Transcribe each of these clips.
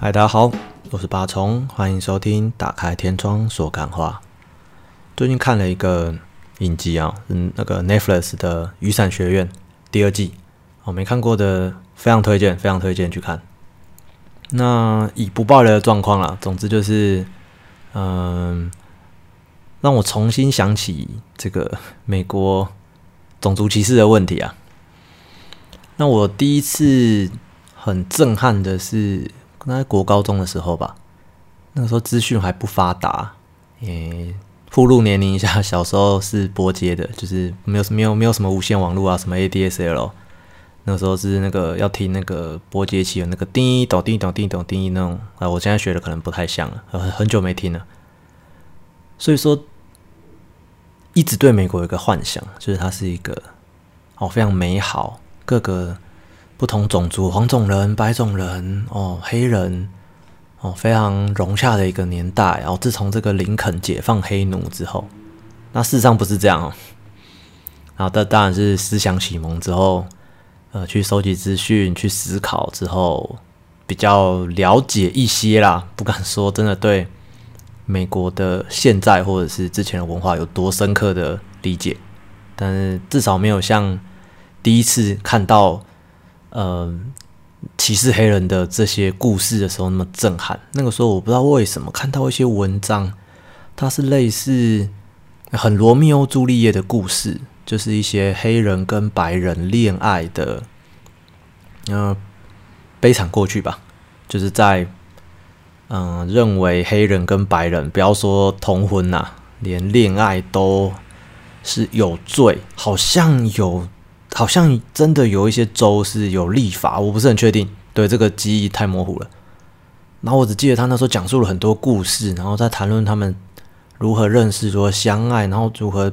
嗨，大家好，我是八重，欢迎收听《打开天窗说干话》。最近看了一个影集啊，那个 Netflix 的《雨伞学院》第二季，没看过的非常推荐，非常推荐去看。那以不爆雷的状况啦，总之就是，让我重新想起这个美国种族歧视的问题啊。那我第一次很震撼的是，那在国高中的时候吧，那个时候资讯还不发达，暴露年龄一下，小时候是拨接的，就是没有什么无线网络啊，什么 ADSL， 那个时候是那个要听那个拨接器有那个叮咚叮咚叮咚叮那种啊，我现在学的可能不太像了，很久没听了，所以说一直对美国有一个幻想，就是它是一个非常美好。各个不同种族，黄种人、白种人、黑人，非常融洽的一个年代。然后自从这个林肯解放黑奴之后，那事实上不是这样哦。然后当然是思想启蒙之后，去收集资讯、去思考之后，比较了解一些啦。不敢说真的对美国的现在或者是之前的文化有多深刻的理解，但是至少没有像第一次看到歧视黑人的这些故事的时候那么震撼。那个时候我不知道为什么看到一些文章，它是类似很罗密欧朱丽叶的故事，就是一些黑人跟白人恋爱的悲惨过去吧，就是在认为黑人跟白人不要说同婚啦，连恋爱都是有罪，好像真的有一些州是有立法，我不是很确定，对，这个记忆太模糊了。然后我只记得他那时候讲述了很多故事，然后在谈论他们如何认识、如何相爱，然后如何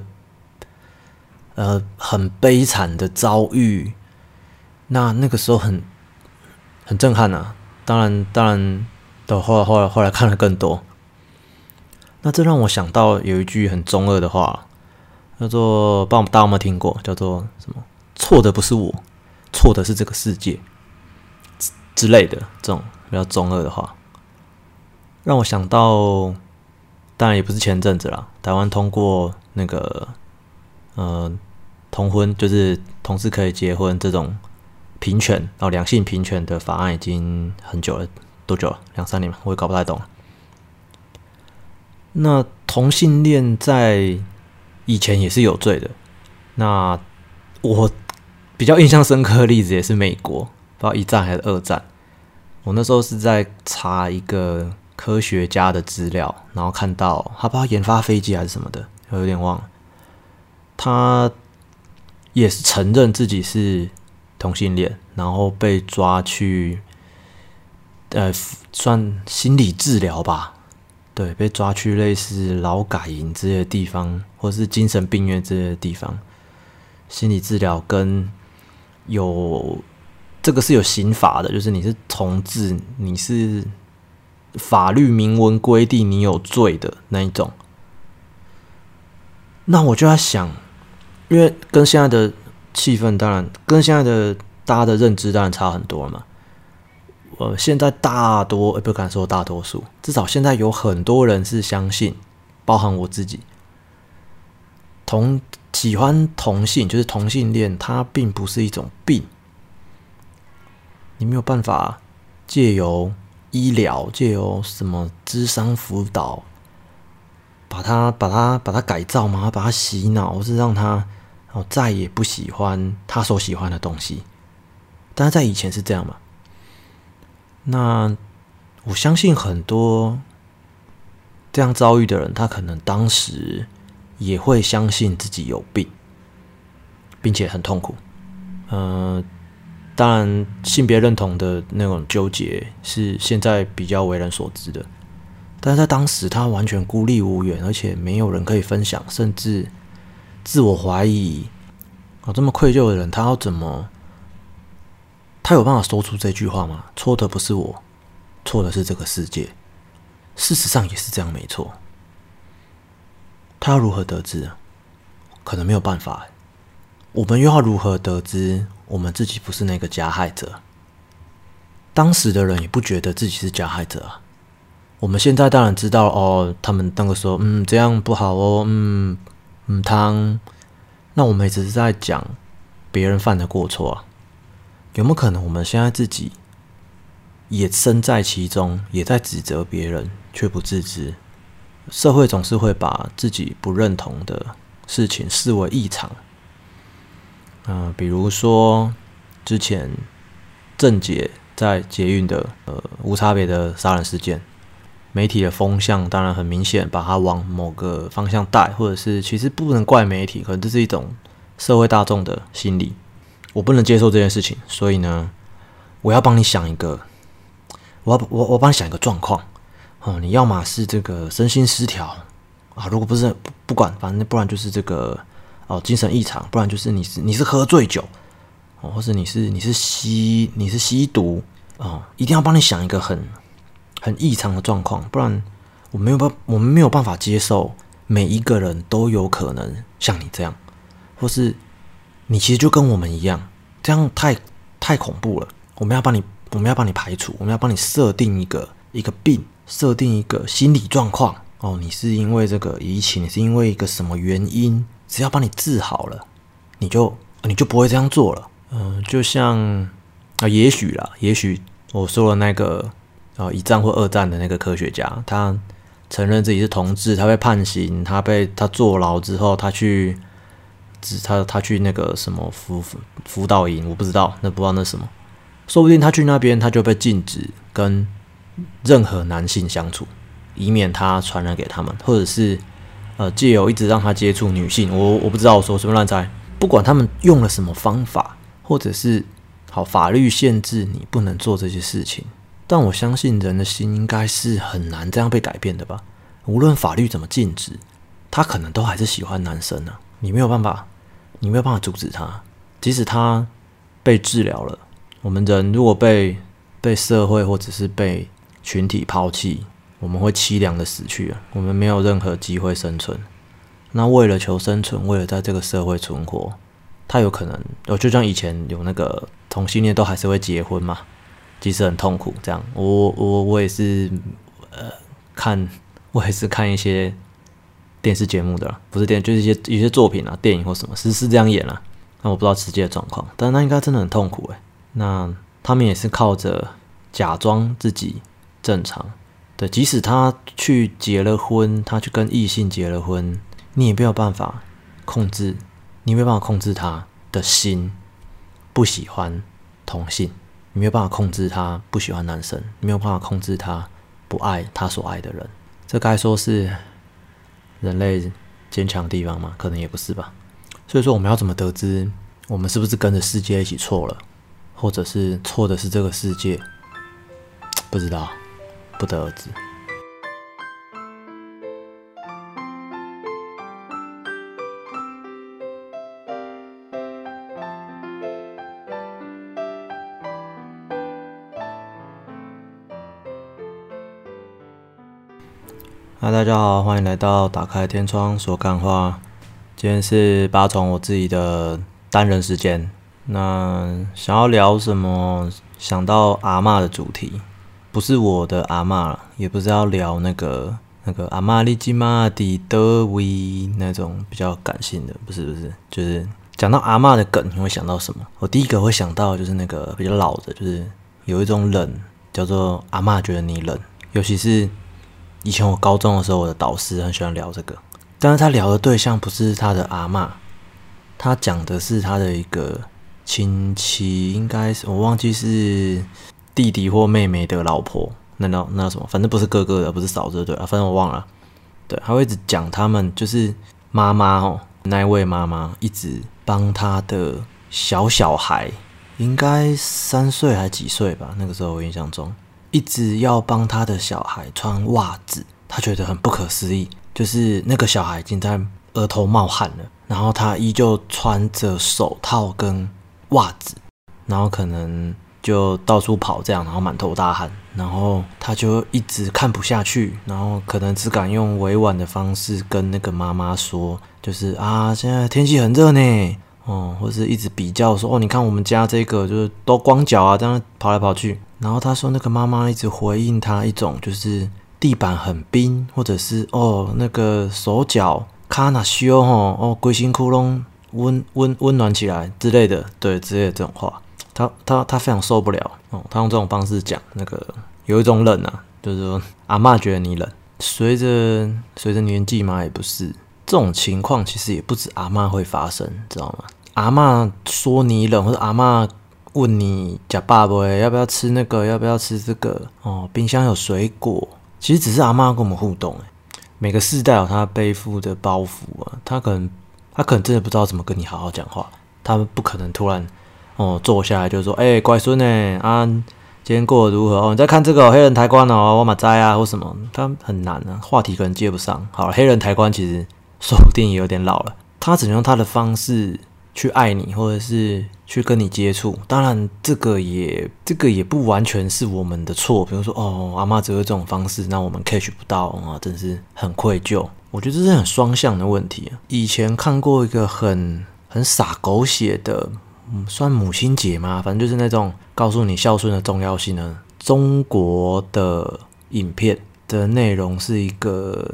很悲惨的遭遇。那个时候很震撼啊！当然到后来看了更多。那这让我想到有一句很中二的话，叫做不知道大家有没有听过，叫做什么？错的不是我，错的是这个世界之类的这种比较中二的话，让我想到，当然也不是前阵子啦，台湾通过那个同婚，就是同志可以结婚这种平权，然后两性平权的法案已经很久了，多久了？2-3年嘛，我也搞不太懂了。那同性恋在以前也是有罪的，那我比较印象深刻的例子也是美国，不知道1战还是2战。我那时候是在查一个科学家的资料，然后看到他不知道研发飞机还是什么的，我有点忘了。他也是承认自己是同性恋，然后被抓去，算心理治疗吧，对，被抓去类似劳改营之类的地方，或是精神病院之类的地方。心理治疗跟有这个是有刑法的，就是你是同志，你是法律明文规定你有罪的那一种。那我就在想，因为跟现在的气氛，当然跟现在的大家的认知当然差很多嘛。现在不敢说大多数，至少现在有很多人是相信，包含我自己，喜欢同性，就是同性恋，它并不是一种病。你没有办法借由医疗、借由什么諮商辅导，把它改造嘛，把它洗脑，或是让他再也不喜欢他所喜欢的东西。但是在以前是这样嘛？那我相信很多这样遭遇的人，他可能当时也会相信自己有病，并且很痛苦。当然性别认同的那种纠结是现在比较为人所知的，但是在当时他完全孤立无援，而且没有人可以分享，甚至自我怀疑。这么愧疚的人，他有办法说出这句话吗？错的不是我，错的是这个世界。事实上也是这样，没错。他要如何得知？可能没有办法。我们又要如何得知我们自己不是那个加害者？当时的人也不觉得自己是加害者啊。我们现在当然知道哦，他们那个时候这样不好哦，汤。那我们也只是在讲别人犯的过错啊。有没有可能我们现在自己也身在其中，也在指责别人，却不自知？社会总是会把自己不认同的事情视为异常。比如说之前郑捷在捷运的无差别的杀人事件，媒体的风向当然很明显，把它往某个方向带，或者是其实不能怪媒体，可能这是一种社会大众的心理。我不能接受这件事情，所以呢，我要帮你想一个，我帮你想一个状况。你要嘛是这个身心失调啊，如果不是不管，反正不然就是这个精神异常，不然就是你是喝醉酒，或是你是吸毒一定要帮你想一个很异常的状况，不然我们没有办法接受每一个人都有可能像你这样，或是你其实就跟我们一样，这样太恐怖了。我们要帮你排除，我们要帮你设定一个病，设定一个心理状况你是因为这个疫情，你是因为一个什么原因，只要把你治好了，你就不会这样做了。就像也许我说的那个一战或二战的那个科学家，他承认自己是同志，他被判刑，他坐牢之后，他去那个什么辅导营，我不知道那什么，说不定他去那边他就被禁止跟任何男性相处，以免他传染给他们，或者是藉由一直让他接触女性，我不知道，我说什么乱猜。不管他们用了什么方法，或者是法律限制你不能做这些事情，但我相信人的心应该是很难这样被改变的吧。无论法律怎么禁止，他可能都还是喜欢男生啊，你没有办法阻止他。即使他被治疗了，我们人如果被社会或者是被群体抛弃，我们会凄凉的死去啊，我们没有任何机会生存。那为了求生存，为了在这个社会存活，他有可能就像以前有那个同性恋都还是会结婚嘛，即使很痛苦这样。我也是看一些电视节目的啦，不是电视就是一些作品啊，电影或什么是这样演啦。那我不知道实际的状况，但那应该真的很痛苦那他们也是靠着假装自己正常，对，即使他去结了婚，他去跟异性结了婚，你没有办法控制他的心不喜欢同性，你没有办法控制他不喜欢男生，你没有办法控制他不爱他所爱的人。这该说是人类坚强的地方吗？可能也不是吧。所以说我们要怎么得知我们是不是跟着世界一起错了，或者是错的是这个世界？不知道，不得而知。大家好，欢迎来到打开天窗说干话。今天是八重我自己的单人时间，那想要聊什么？想到阿嬷的主题，不是我的阿嬷，也不是要聊那个阿嬷你现在在哪位那种比较感性的，不是，就是讲到阿嬷的梗，你会想到什么？我第一个会想到就是那个比较老的，就是有一种冷叫做阿嬷觉得你冷，尤其是。以前我高中的时候，我的导师很喜欢聊这个，但是他聊的对象不是他的阿嬷，他讲的是他的一个亲戚，应该是我忘记是弟弟或妹妹的老婆，那什么，反正不是哥哥的，不是嫂子的，对，反正我忘了。对，他会一直讲他们就是妈妈那一位妈妈一直帮他的小孩，应该3岁还几岁吧，那个时候我印象中。一直要帮他的小孩穿袜子，他觉得很不可思议，就是那个小孩已经在额头冒汗了，然后他依旧穿着手套跟袜子，然后可能就到处跑这样，然后满头大汗，然后他就一直看不下去，然后可能只敢用委婉的方式跟那个妈妈说，就是现在天气很热呢，或是一直比较说你看我们家这个就是都光脚这样跑来跑去。然后他说那个妈妈一直回应他一种就是地板很冰，或者是哦那个手脚卡那修吼哦龟心窟窿温暖起来之类的，对之类的这种话，他非常受不了哦，他用这种方式讲那个有一种冷啊，就是说阿嬷觉得你冷。随着年纪嘛，也不是这种情况，其实也不止阿嬷会发生，知道吗？阿嬷说你冷，或者阿嬷问你吃饱没，要不要吃那个，要不要吃这个哦，冰箱有水果，其实只是阿嬷跟我们互动。每个世代有他背负的包袱啊，他可能真的不知道怎么跟你好好讲话，他不可能突然哦坐下来就说，欸乖孙欸啊，今天过得如何哦？你在看这个、哦、黑人抬棺哦，我也知啊或什么，他很难啊，话题可能接不上。好了，黑人抬棺其实说不定也有点老了，他只能用他的方式去爱你，或者是去跟你接触。当然，这个也不完全是我们的错。比如说，哦，阿嬷只会这种方式，那我们 catch 不到啊，真是很愧疚。我觉得这是很双向的问题啊。以前看过一个很洒狗血的，算母亲节嘛，反正就是那种告诉你孝顺的重要性呢。中国的影片的内容是一个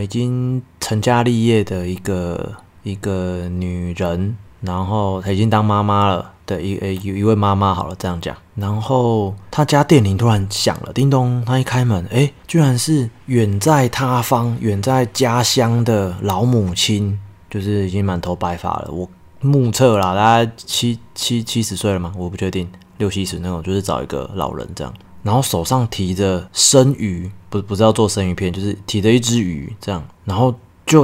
已经成家立业的一个女人。然后她已经当妈妈了，对，一位妈妈好了，这样讲。然后她家电铃突然响了，叮咚，她一开门，诶，居然是远在他方、远在家乡的老母亲，就是已经满头白发了。我目测啦，大概七十岁了嘛，我不确定，60-70那种，就是找一个老人这样。然后手上提着生鱼，不是要做生鱼片，就是提着一只鱼这样，然后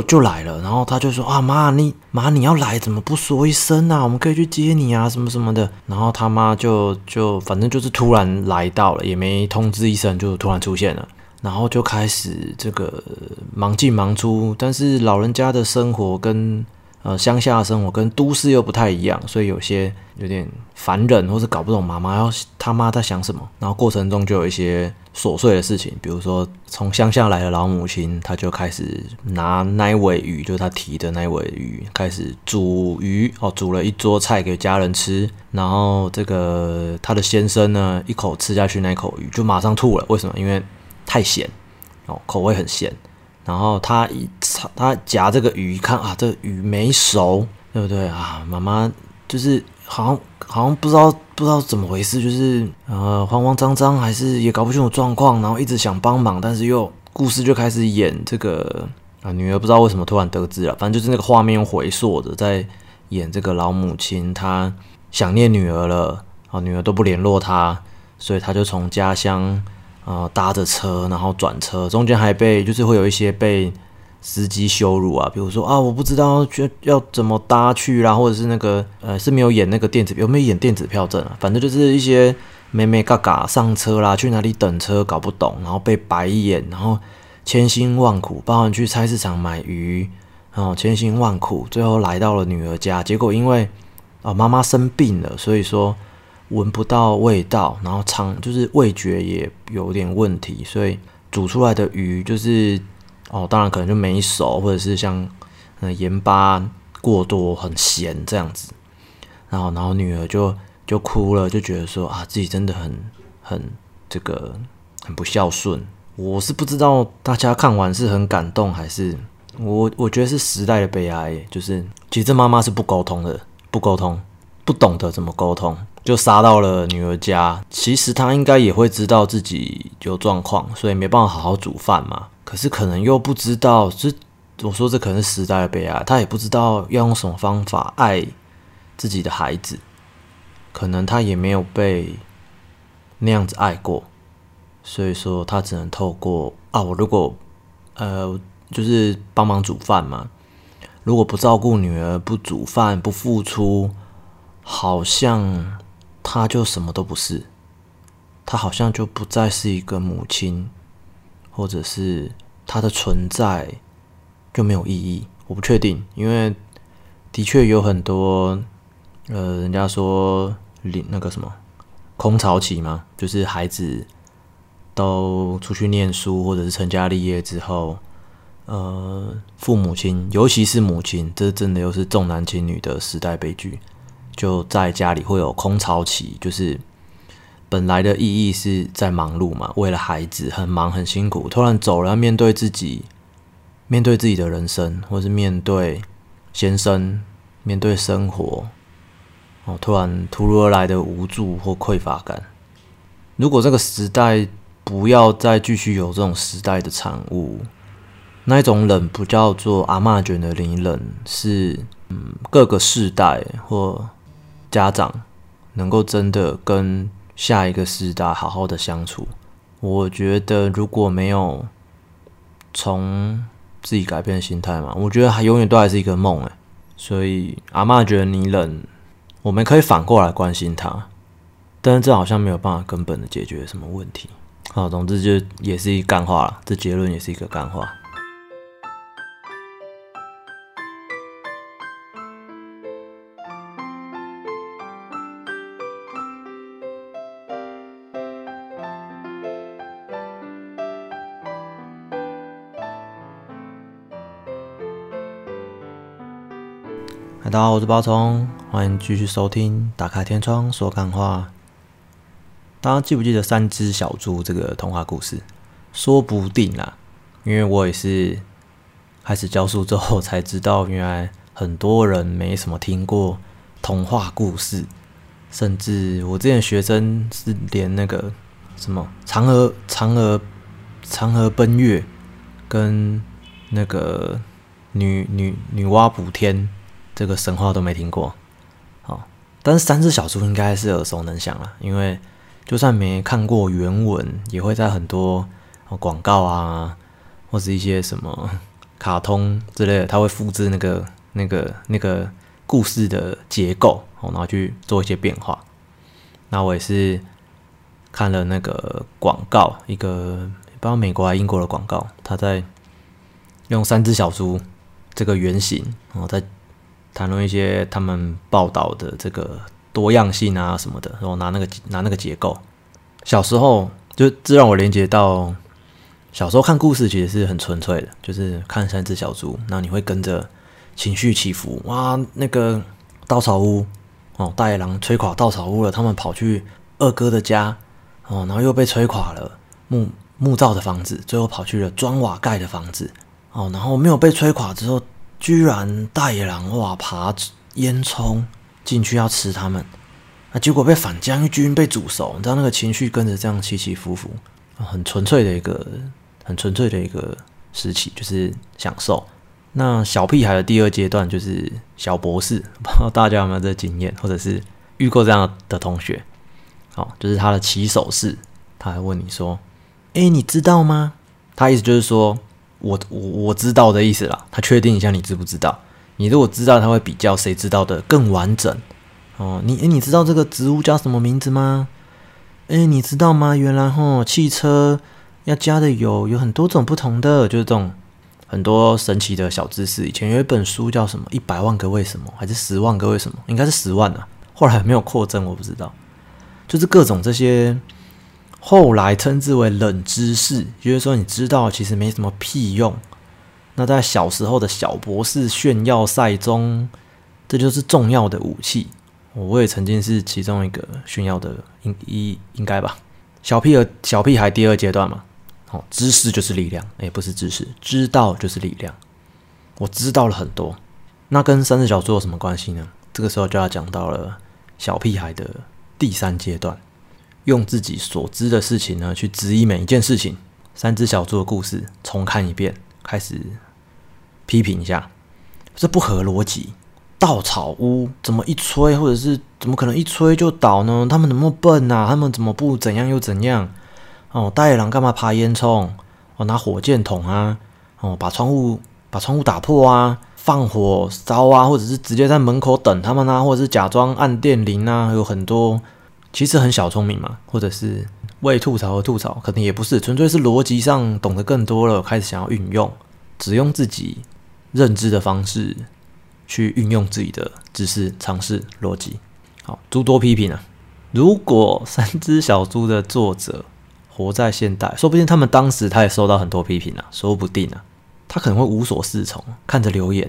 就来了，然后他就说啊妈你要来怎么不说一声啊？我们可以去接你啊什么什么的。然后他妈就反正就是突然来到了，也没通知一声就突然出现了，然后就开始这个忙进忙出。但是老人家的生活跟乡下的生活跟都市又不太一样，所以有些有点烦人，或是搞不懂他妈在想什么。然后过程中就有一些琐碎的事情，比如说从乡下来的老母亲，她就开始拿那一尾鱼，就是她提的那一尾鱼，开始煮鱼哦，煮了一桌菜给家人吃。然后这个她的先生呢，一口吃下去那口鱼就马上吐了，为什么？因为太咸哦，口味很咸。然后他夹这个鱼，看啊，这个鱼没熟，对不对啊？妈妈就是好像不知道怎么回事，就是慌慌张张，还是也搞不清楚状况，然后一直想帮忙，但是又故事就开始演这个啊，女儿不知道为什么突然得知了，反正就是那个画面回溯着在演这个老母亲，她想念女儿了啊，女儿都不联络她，所以她就从家乡。搭着车，然后转车，中间还就是会有一些被司机羞辱啊，比如说啊，我不知道要怎么搭去啦，或者是那个是没有演那个电子，有没有演电子票证啊？反正就是一些妹妹嘎嘎上车啦，去哪里等车搞不懂，然后被白眼，然后千辛万苦，包含去菜市场买鱼，然后千辛万苦，最后来到了女儿家，结果因为妈妈生病了，所以说。闻不到味道，然后就是味觉也有点问题，所以煮出来的鱼就是当然可能就没熟，或者是像盐巴过多很咸这样子。然后女儿就哭了，就觉得说啊自己真的很不孝顺。我是不知道大家看完是很感动，还是我觉得是时代的悲哀，就是其实这妈妈是不沟通，不懂得怎么沟通。就杀到了女儿家，其实她应该也会知道自己有状况，所以没办法好好煮饭嘛。可是可能又不知道，我说这可能是时代的悲哀，她也不知道要用什么方法爱自己的孩子，可能她也没有被那样子爱过，所以说她只能透过我如果就是帮忙煮饭嘛，如果不照顾女儿、不煮饭、不付出，好像。她就什么都不是，她好像就不再是一个母亲，或者是她的存在就没有意义。我不确定，因为的确有很多人家说那个什么空巢期嘛，就是孩子都出去念书或者是成家立业之后，父母亲，尤其是母亲，这真的又是重男轻女的时代悲剧。就在家里会有空巢期，就是本来的意义是在忙碌嘛，为了孩子很忙很辛苦，突然走了，要面对自己，面对自己的人生，或是面对先生，面对生活，突然突如而来的无助或匮乏感。如果这个时代不要再继续有这种时代的产物，那一种冷不叫做阿嬷卷的凌冷，是各个世代或家长能够真的跟下一个世代好好的相处。我觉得如果没有从自己改变心态嘛，我觉得永远都还是一个梦耶。所以阿嬷觉得你冷，我们可以反过来关心他，但是这好像没有办法根本的解决什么问题。好，总之就也是一个干话啦，这结论也是一个干话。大家好，我是包葱，欢迎继续收听打开天窗说干话。大家记不记得三只小猪这个童话故事？说不定啦，因为我也是开始教书之后才知道，原来很多人没什么听过童话故事，甚至我之前学生是连那个什么嫦娥奔月跟那个女娲补天这个神话都没听过。好，但是三只小猪应该是耳熟能详啦，因为就算没看过原文，也会在很多广告啊，或是一些什么卡通之类的，它会复制那个故事的结构，然后去做一些变化。那我也是看了那个广告，一个不知道美国还是英国的广告，它在用三只小猪这个原型，然后在谈论一些他们报道的这个多样性啊什么的，然后拿那个结构。小时候就这让我连接到小时候看故事其实是很纯粹的，就是看三只小猪，然后你会跟着情绪起伏，哇，那个稻草屋大野狼摧垮稻草屋了，他们跑去二哥的家然后又被摧垮了，木造的房子，最后跑去了砖瓦盖的房子然后没有被摧垮之后，居然大野狼爬烟囱进去要吃他们，结果被反将军被煮熟，你知道那个情绪跟着这样起起伏伏，很纯粹的一个时期，就是享受。那小屁孩的第二阶段就是小博士，不知道大家有没有这经验，或者是遇过这样的同学。好，就是他的起手式，他还问你说：“欸，你知道吗？”他意思就是说，我知道的意思啦，他确定一下你知不知道。你如果知道，他会比较谁知道的更完整。你知道这个植物叫什么名字吗？你知道吗？原来汽车要加的油有很多种不同的，就是这种很多神奇的小知识。以前有一本书叫什么100万个为什么，还是10万个为什么？应该是10万啊，后来没有扩增，我不知道。就是各种这些。后来称之为冷知识，就是说你知道其实没什么屁用。那在小时候的小博士炫耀赛中，这就是重要的武器。我也曾经是其中一个炫耀的，应该吧。小屁孩第二阶段嘛，知识就是力量，不是知识，知道就是力量。我知道了很多，那跟三只小猪有什么关系呢？这个时候就要讲到了小屁孩的第三阶段。用自己所知的事情呢，去质疑每一件事情。三只小猪的故事重看一遍，开始批评一下，这不合逻辑。稻草屋怎么一吹，或者是怎么可能一吹就倒呢？他们怎么笨啊？他们怎么不怎样又怎样？大野狼干嘛爬烟囱？拿火箭筒啊！把窗户打破啊！放火烧啊！或者是直接在门口等他们啊！或者是假装按电铃啊！有很多。其实很小聪明嘛，或者是为吐槽而吐槽，可能也不是，纯粹是逻辑上懂得更多了，开始想要运用，只用自己认知的方式去运用自己的知识、尝试、逻辑。好，诸多批评啊！如果三只小猪的作者活在现代，说不定他们当时他也受到很多批评啊，说不定啊，他可能会无所适从，看着留言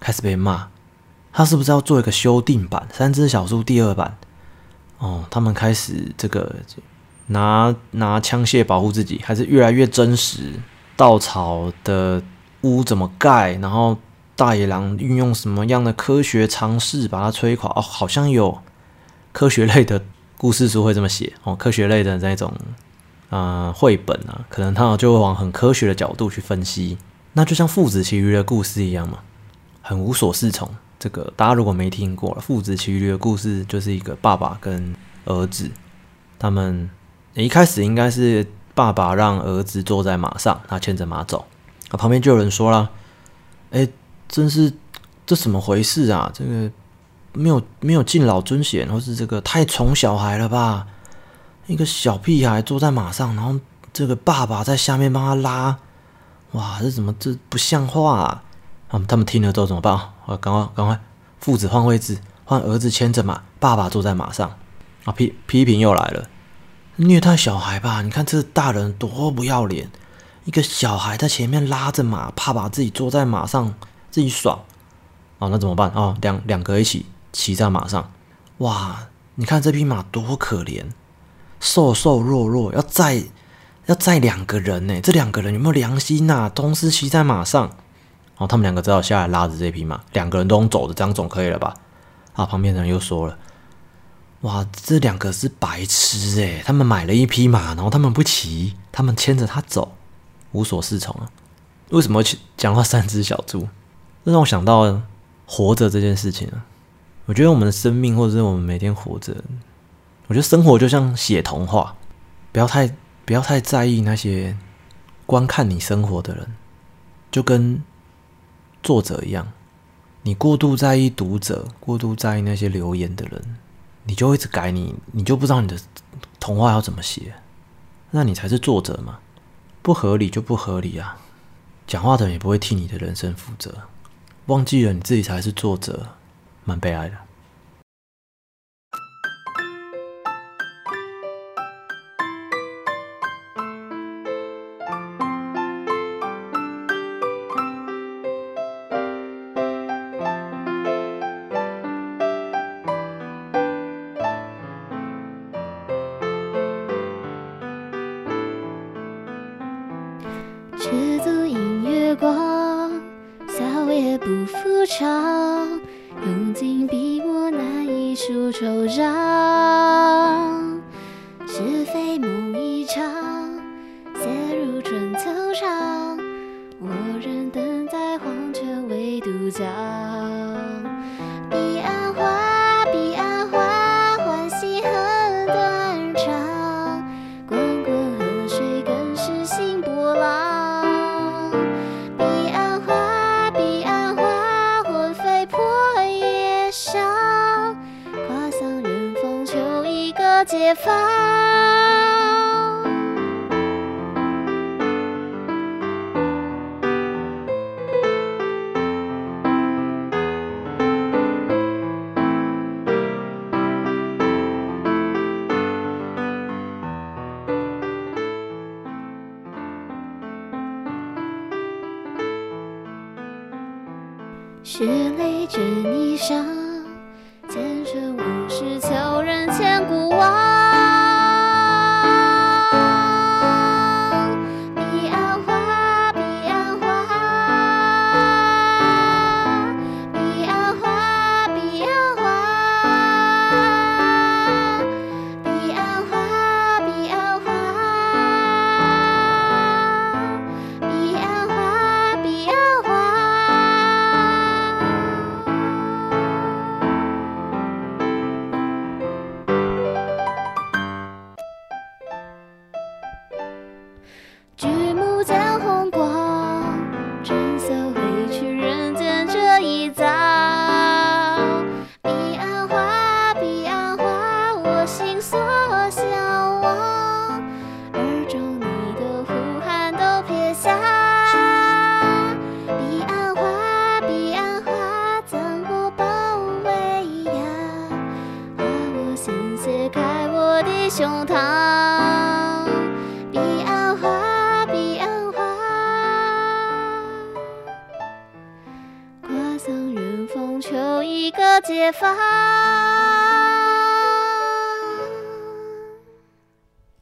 开始被骂，他是不是要做一个修订版《三只小猪》第二版？哦，他们开始这个拿枪械保护自己，还是越来越真实。稻草的屋怎么盖，然后大野狼运用什么样的科学尝试把它摧垮。哦，好像有科学类的故事书会这么写哦，科学类的那种绘本啊，可能他就会往很科学的角度去分析。那就像父子骑驴的故事一样嘛，很无所适从。这个大家如果没听过，父子骑驴的故事就是一个爸爸跟儿子，他们一开始应该是爸爸让儿子坐在马上，他牵着马走。旁边就有人说啦，真是这什么回事啊，这个没有敬老尊贤，或是这个太宠小孩了吧，一个小屁孩坐在马上，然后这个爸爸在下面帮他拉，哇，这怎么这不像话啊。他们听了之后怎么办啊？赶快父子换位置，换儿子牵着马，爸爸坐在马上啊。批评又来了，虐待小孩吧，你看这大人多不要脸，一个小孩在前面拉着马，爸爸自己坐在马上自己爽啊。那怎么办啊？两个一起骑在马上，哇，你看这匹马多可怜，瘦弱弱，要载两个人呢，这两个人有没有良心啊？同时骑在马上，然后他们两个只好下来拉着这匹马，两个人都用走的，这样总可以了吧？啊，旁边的人又说了，哇，这两个是白痴耶，他们买了一匹马，然后他们不骑，他们牵着他走，无所适从啊。为什么会讲到三只小猪？这让我想到活着这件事情啊。我觉得我们的生命，或者是我们每天活着，我觉得生活就像写童话，不要太在意那些观看你生活的人，就跟作者一样，你过度在意读者，过度在意那些留言的人，你就会一直改你就不知道你的童话要怎么写，那你才是作者嘛，不合理就不合理啊，讲话的人也不会替你的人生负责，忘记了你自己才是作者，蛮悲哀的。赤足映月光，笑也不复长，用尽笔墨难以数惆怅，是非梦一场，写入春秋上，我仍等在黄泉为渡江，彼岸花彼岸花，欢喜恨断肠，滚滚河水更是心波浪，解放。是泪沾衣裳，前尘往事悄然千古忘。胸膛，彼岸花，彼岸花，刮散人风，求一个解放。